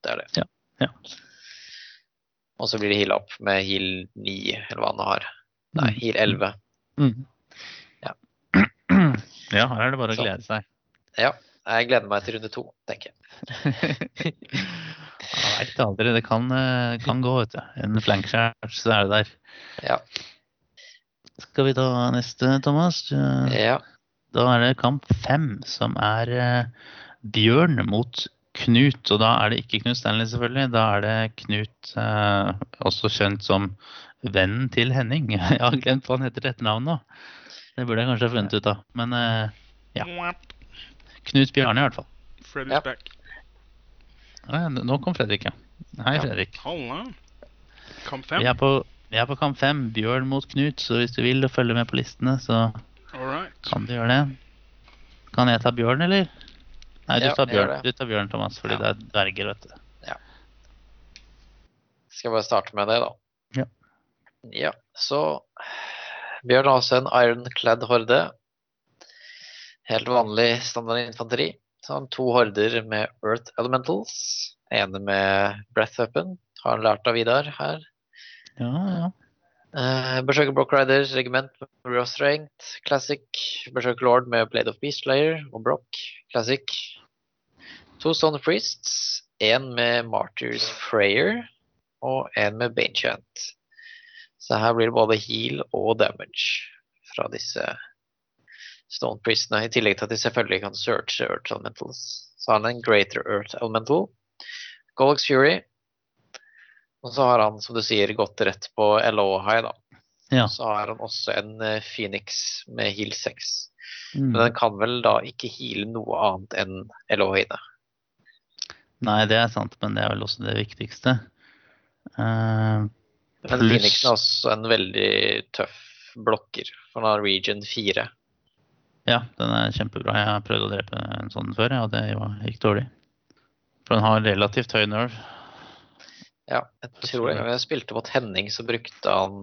Det er det. Ja. Ja. Och så blir det heal up med heal nio eller vad han har. Nej, heal elva. Mm. Ja. Ja, här är det bara att glädja sig. Ja, jag gläder mig till runde två, tänker jag. Jag vet aldrig, det kan, kan gå ut. En flankskär så är det där. Ja. Ska vi ta nästa, Thomas? Ja. Då är det kamp fem som är Bjørn mot Knut, og da er det ikke Knut Stanley selvfølgelig, da er det Knut, eh, også kjent som vennen til Henning. Jeg har glemt hva han heter rett navn nå. Det burde jeg kanskje ha funnet ut av, men eh, ja. Knut Bjarne i hvert fall. Fredrik back. Ja, nå kom Fredrik, ja. Hei Fredrik. Hallo. Kamp fem. Vi er på, vi er på kamp fem, Bjørn mot Knut, så hvis du vil følge med på listene, så kan du gjøre det. Kan jeg ta Bjørn, eller? Nej, du tar Bjørn, du tar Bjørn, Thomas, fordi ja. Det er dverger, vet du. Ja. Skal jeg bare starte med det, da? Ja. Ja, så Bjørn har også en ironclad horde. Helt vanlig standard infanteri. Så han to horder med Earth Elementals. Ene med Breath Weapon, har han lært av Vidar her. Ja, ja. Eh, Berserker Brock Riders, regiment med Raw Strength, Classic. Berserker Lord med Blade of Beast Slayer og Brock, Classic. To Stone Priests, en med Martyrs Prayer og en med Bane Giant. Så her blir det både heal og damage fra disse Stone Priestene, i tillegg til at de selvfølgelig kan searche Earth Elementals. Så har han en Greater Earth Elemental, Golux Fury. Og så har han, som du sier, gått rett på L O High da. Ja. Så har han også en uh, Phoenix med heal seks. Mm. Men den kan vel da ikke heale noe annet enn L O High. Nei, det er sant, men det er vel også det viktigste. Uh, men Phoenix er også en veldig tøff blokker, for den har Region fire. Ja, den er kjempebra. Jeg har prøvd å drepe en sånn før, ja, det gikk dårlig. For den har relativt høy nerve. Ja, jeg tror jeg, jeg spilte mot Henning, så brukte han,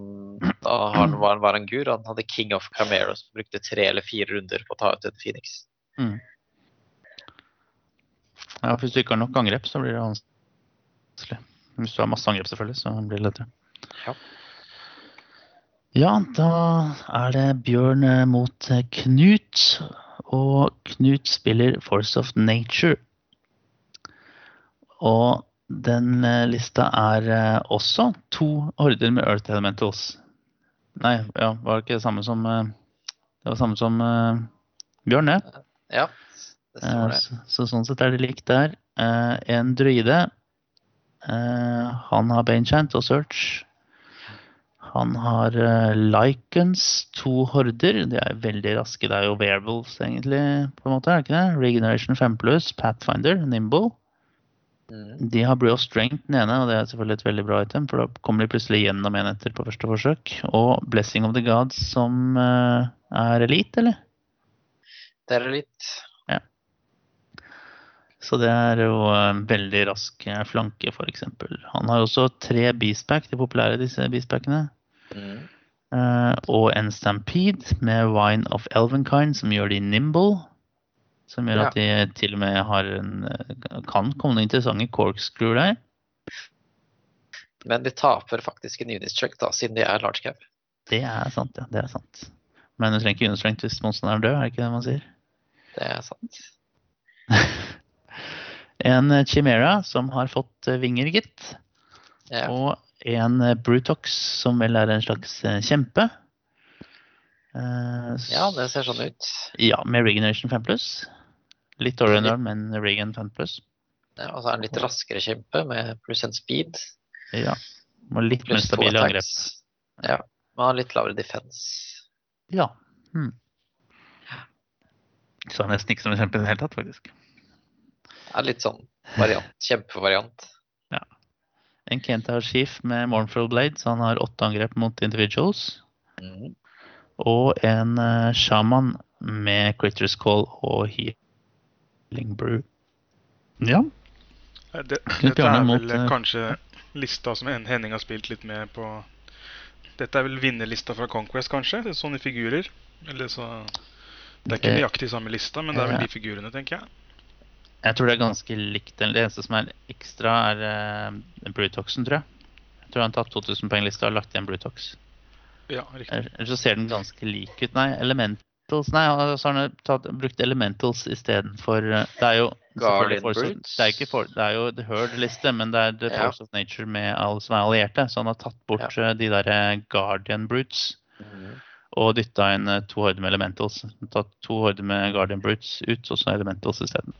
da han var, var en gur, han hadde King of Camaro, som brukte tre eller fire runder på å ta ut en Phoenix. Mm. Ja, hvis du ikke har nok angrep, så blir det vanskelig. Hvis du har masse angrep selvfølgelig, så blir det lettere. Ja. Ja, da er det Bjørn mot Knut, og Knut spiller Force of Nature. Og den lista er også to horder med Earth Elementals. Nei, ja, var det ikke det samme som det var samme som uh, Bjørn, det? Ja, det stemmer det. Så, så sånn sett er det likt der. Uh, en druide, uh, han har Bane Giant og Search. Han har uh, Lycans, to horder. De er veldig raske, det er jo Werewolves egentlig, på en måte, er det ikke det? Regeneration fem pluss, Pathfinder, Nimble. De har Brew of Strength den ene, og det er selvfølgelig et veldig bra item, for da kommer de plutselig gjennom en etter på første forsøk. Og Blessing of the Gods, som uh, er elite, eller? Det er elite. Ja. Så det er jo en veldig rask flanke, for eksempel. Han har også tre beastpack, de populære disse beastpackene. Mm. Uh, og en Stampede med Wine of Elvenkind, som gjør de nimble. Som gjør at de til og med har en, kan komme noen interessante corkscrew der. Men de taper faktisk en unit-check da, siden de er large cap. Det er sant, ja. Det er sant. Men du trenger ikke unit-strength hvis monsteren er død, er det ikke det man sier? Det er sant. En Chimera som har fått vinger, gitt. Ja. Og en Brutox som vel er en slags kjempe. Uh, ja, det ser sånn ut. Ja, med Regeneration fem pluss. Litt dårligere, men Regen fem pluss. Ja, og så er den litt raskere kjempe med prosent speed. Ja, og litt mer stabile angrep. Ja, man har litt lavere defense. Ja. Hmm. Så er det nesten ikke som en kjempe i det hele tatt, faktisk. Ja, litt sånn variant, kjempevariant. Ja. En Kenta Chief med Mournful Blade, så han har åtte angrep mot individuals. Mhm. Og en uh, shaman med Critters Call og Healing Brew. Ja. Det, dette er vel mot, kanskje lista som Henning har spilt litt med på. Dette er vel vinnerlista fra Conquest, kanskje? Det er sånne figurer. Eller så, det er ikke nøyaktig samme lista, men det er vel de figurene, tenker jeg. Jeg tror det er ganske likt. Det eneste som er ekstra er uh, Brutoxen, tror jeg. Jeg tror han tatt to tusen poeng lista og lagt igjen Blue Tox. Ja, riktig. Så ser den ganske lik ut. Nei, Elementals. Nei, så har han tatt, brukt Elementals I stedet for... Det er jo... Guardian Brutes. Det er ikke for... Det er jo The Herd liste, men det er The ja. Force of Nature med alle som er allierte. Så han har tatt bort ja. De der Guardian Brutes. Mm. Og dytta inn to horde med Elementals. Tatt to horde med Guardian Brutes ut, og så Elementals I stedet.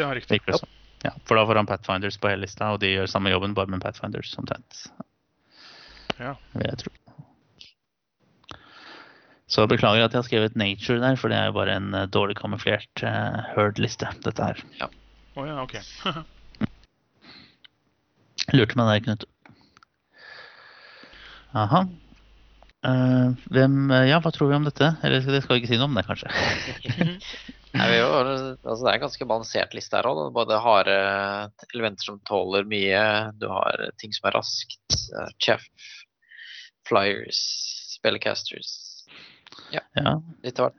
Ja, riktig. Yep. Ja, for da får han Pathfinders på hele lista, og de gjør samme jobben bare med Pathfinders, omtrent. Ja. Vil jeg tro. Så beklager at jeg har skrevet Nature der, for det er jo bare en dårlig kamuflert uh, herd-liste, dette her. Ja. Å oh, ja, ok. Lurte meg der, Knut. Aha. Uh, hvem, ja, hva tror vi om dette? Eller skal, det skal vi ikke si noe om det, kanskje? Nei, vi jo, altså, det er en ganske balansert liste her også. Både harde elementer som tåler mye, du har ting som er raskt, uh, chef, flyers, spellcasters. Ja, ja. Litt hvert.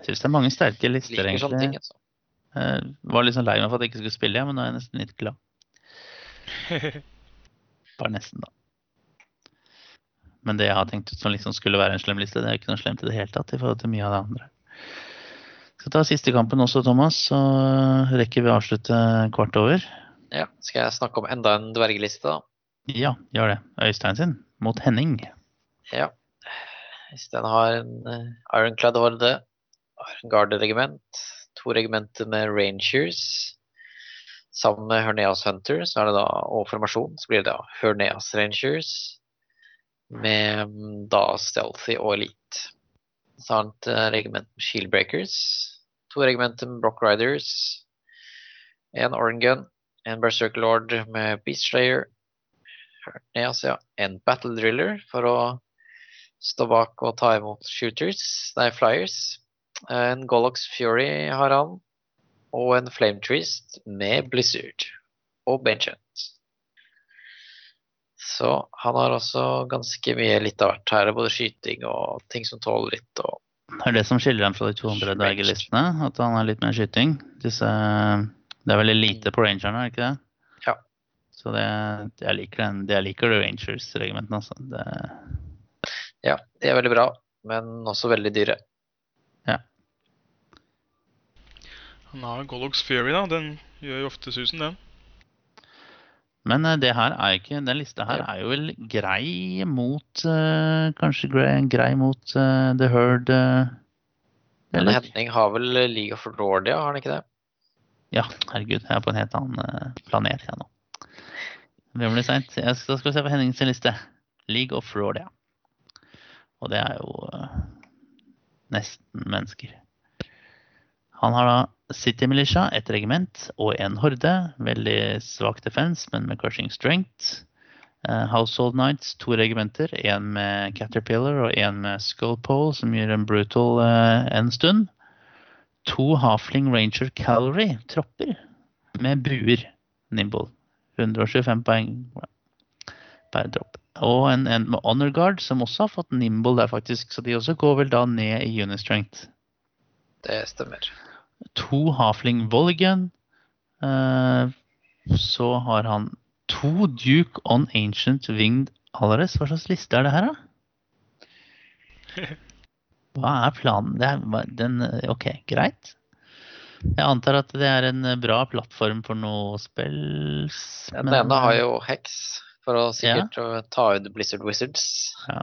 Jeg synes det er mange sterke lister, Liker egentlig. Ting, altså. Jeg var litt sånn lei meg for at jeg ikke skulle spille, men nå er jeg nesten litt glad. Bare nesten, da. Men det jeg har tenkt ut som liksom skulle være en slem liste, det er ikke noe slemt I det hele tatt I forhold til mye av det andre. Skal ta siste kampen også, Thomas, så rekker vi å avslutte kvart over. Ja, skal jeg snakke om enda en dvergeliste da? Ja, gjør det. Øystein sin, mot Henning. Ja, Øystein har en Ironclad horde, har en Garde-regiment, to regimenter med Rangers, sammen med Herneas Hunters, så er det da, og formasjon, så blir det da Herneas Rangers, med da Stealthy og Elite. Så har han regiment med Shieldbreakers, to regimenter med Brock Riders, en Orengun, en Berserk Lord med Beast Slayer, ja. En Battle Driller for å stå bak og ta imot shooters, nei flyers, en Gollox Fury har han, og en Flame Trist med Blizzard og Benchant. Så han har også ganske mye litt av hvert her, både skyting og ting som tåler litt. Og det er det som skiller han fra de to hundre dvergelistene, at han har litt mer skyting. Disse, det er veldig lite på rangerne, er det ikke det? Ja. Så det, jeg liker den, jeg liker Rangers-regimenten altså. Det... Ja, de er veldig bra, men også veldig dyre. Ja. Han har Gollox Fury da, den gjør jo ofte susen den. Men det her er ikke, den lista her er jo vel grei mot, uh, kanskje grei, grei mot uh, The Herd, uh, eller? Men Henning har vel League of Lordia, har han ikke det? Ja, herregud, jeg er på en helt annen planet her nå. Det blir sent. Jeg skal, skal se på Hennings liste. League of Lordia. Og det er jo uh, nesten mennesker. Han har da City Militia, et regiment og en horde, veldig svak defense, men med Crushing Strength. Uh, Household Knights, to regimenter, en med Caterpillar og en med Skullpole, som gjør en brutal uh, en stund. To Halfling Ranger Cavalry, tropper, med buer, nimble. one hundred twenty-five poeng per dropp. Og en, en med Honor Guard, som også har fått nimble der faktisk, så de også går vel da ned I Unistrength. Det stemmer. To Halfling Volligan, uh, så har han to Duke on Ancient Winged Alaris. Hva slags liste er det her da? Hva er planen? Det er, den, ok, greit. Jeg antar at det er en bra plattform for noe spill. Den ene har jo Hex, for å sikkert ja. Ta ut Blizzard Wizards. Ja,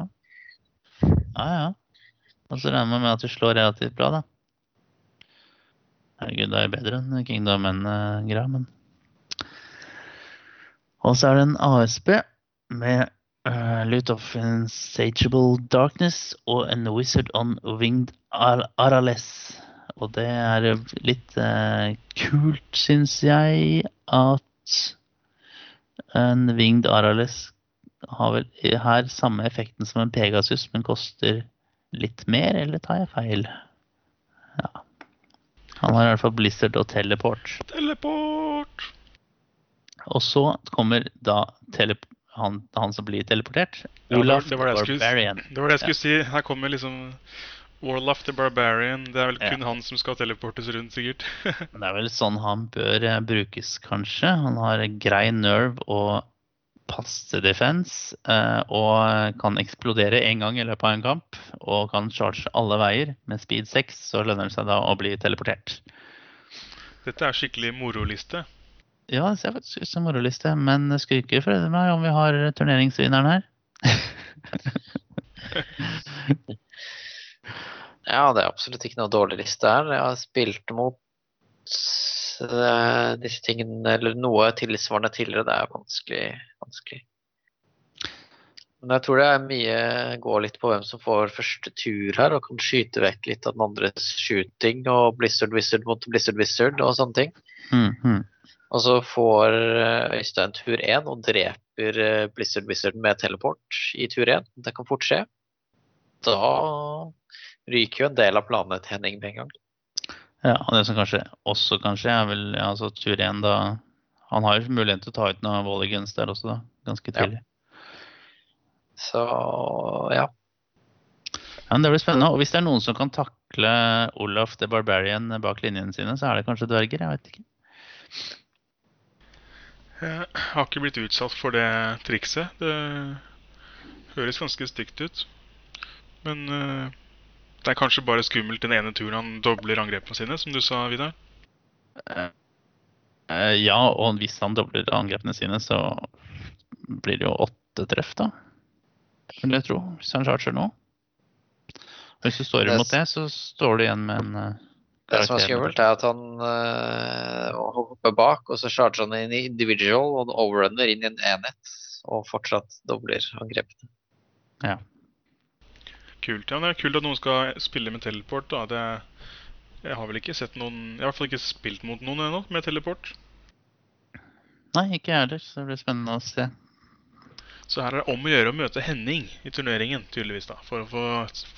ja. ja. Og så regner man med at du slår relativt bra da. Herregud, det er bedre enn Kingdom of Men greia, men... Og så er det en A S B med uh, Loot of Insatiable Darkness og en Wizard on Winged Ar- Arales. Og det er litt uh, kult, synes jeg, at en Winged Arales har vel her samme effekten som en Pegasus, men koster litt mer, eller tar jeg feil? Ja... Han har I hvert fall Blizzard og Teleport. Teleport! Og så kommer da tele, han, han som blir teleportert. Olaf ja, det var, det var the Barbarian. Det var det jeg skulle si. Her kommer liksom Olaf the Barbarian. Det er vel kun ja. Han som skal teleportes rundt, sikkert. Det er vel sånn han bør brukes, kanskje. Han har grei nerve og passe defense uh, og kan eksplodere en gang I løpet av en kamp og kan charge alle veier med speed six så lønner det seg da å bli teleportert. Dette er skikkelig moroliste. Ja, det ser faktisk ut som moroliste, men skulle ikke forrede meg om vi har turneringsvinneren her. ja, det er absolutt ikke noe dårlig liste her. Jeg har spilt mot disse tingene, eller noe tilsvarende tidligere, det er vanskelig, vanskelig. Men jeg tror det er mye, går litt på hvem som får første tur her, og kan skyte vekk litt av den andres shooting, og Blizzard Wizard mot Blizzard Wizard, og sånne ting. Mm-hmm. Og så får Øystein tur en, og dreper Blizzard Wizard med teleport I tur en. Det kan fort skje. Da ryker jo en del av planen til Henning med en gang. Ja, det som kanskje også kanskje er vel, ja, altså tur igjen da, han har jo mulighet til å ta ut noen volleyguns der også da, ganske tidlig. Ja. Så, ja. Ja, men det blir spennende, og hvis det er noen som kan takle Olaf the Barbarian bak linjene sine, så er det kanskje dverger, jeg vet ikke. Jeg har ikke blitt utsatt for det trikset, det høres ganske stygt ut, men... Uh... Det er kanskje bare skummelt den ene turen han dobler angrepene sine, som du sa, Vidar? Ja, og hvis han dobler angrepene sine, så blir det jo åtte treff da. Vil jeg tro, hvis han charger nå. Hvis du står imot det, så står du igjen med en karakter. Det som er skummelt er at han øh, hopper bak, og så charger han inn I individual, og overrunner inn I en enhet, og fortsatt dobler angrepene. Ja. Kult, ja, det er kult at noen skal spille med teleport da, det, jeg har vel ikke sett noen, jeg har I hvert fall ikke spilt mot noen ennå med teleport. Nei, ikke jeg heller, så det blir spennende å se. Så her er det om å gjøre å møte Henning I turneringen, tydeligvis da, for å få,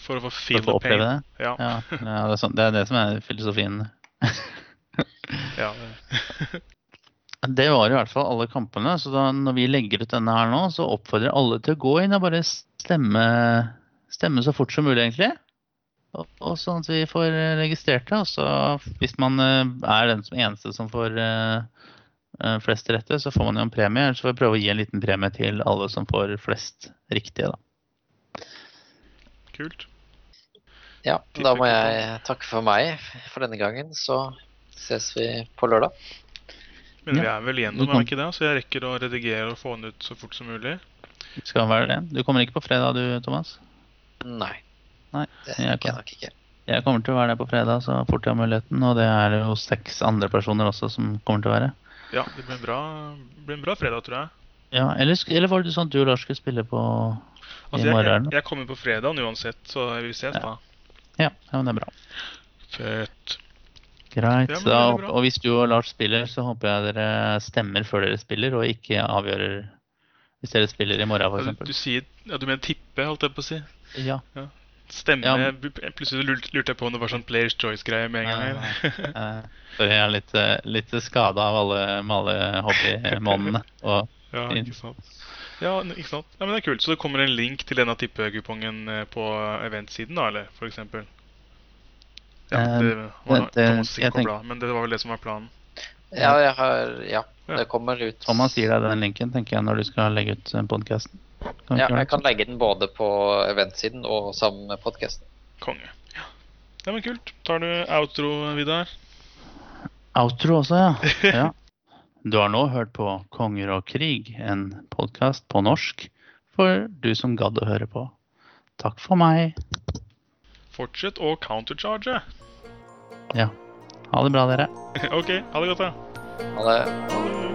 for å få feel the pain. Det. Ja. Ja, ja det, er sånn, det er det som er filosofien. ja, det Det var I hvert fall alle kampene, så da, når vi legger ut denne her nå, så oppfordrer alle til å gå inn og bare stemme... Stemme så fort som mulig egentlig, og, og sånn at vi får registrert det, og så hvis man er den som eneste som får uh, flest rette, så får man jo en premie, eller så får vi prøve å gi en liten premie til alle som får flest riktige da. Kult. Ja, da må jeg takke for meg for denne gangen, så ses vi på lørdag. Men vi er vel gjennom, er det ikke det? Så jeg rekker å redigere og få den ut så fort som mulig. Skal være det. Du kommer ikke på fredag du, Thomas? Nei, Nei det jeg, jeg nok ikke. Jeg kommer til å være der på fredag, så fort jeg har muligheten, og det er jo seks andre personer også som kommer til å være. Ja, det blir en bra, blir en bra fredag, tror jeg. Ja, eller, eller var det sånn at du og Lars skulle spille på altså, I morgen? Jeg, jeg kommer på fredagen uansett, så vi ses ja. Da. Ja, ja, men det er bra. Fett. Greit, ja, da, og hvis du og Lars spiller, så håper jeg dere stemmer før dere spiller, og ikke avgjører hvis dere spiller I morgen, for eksempel. Du, du sier, ja, du mener tippe, holdt jeg på å si. Ja. Ja. Stemme, ja. Plutselig lurte jeg på om det var sånn Player's Choice-greie med en gang her. Så jeg er litt, litt skadet av alle male-hobby-månene. ja, ikke sant. Ja, ikke sant. Ja, men det er kult. Så det kommer en link til denne tippekupongen på event-siden da, eller for eksempel? Ja, det var Thomas sikkert på planen, men det var vel det som var planen. Ja, jeg har, ja, det kommer ut. Thomas sier deg den linken, tenker jeg, når du skal legge ut podcasten. Ja, jeg kan legge den både på eventsiden og sammen med podcasten. Konge. Ja. Det var kult. Tar du outro, Vidar? Outro også, ja. ja. Du har nå hørt på Konger og krig, en podcast på norsk, for du som gadd å høre på. Takk for meg. Fortsett å countercharge. Ja. Ha det bra, dere. ok, ha det godt, da. Ha det.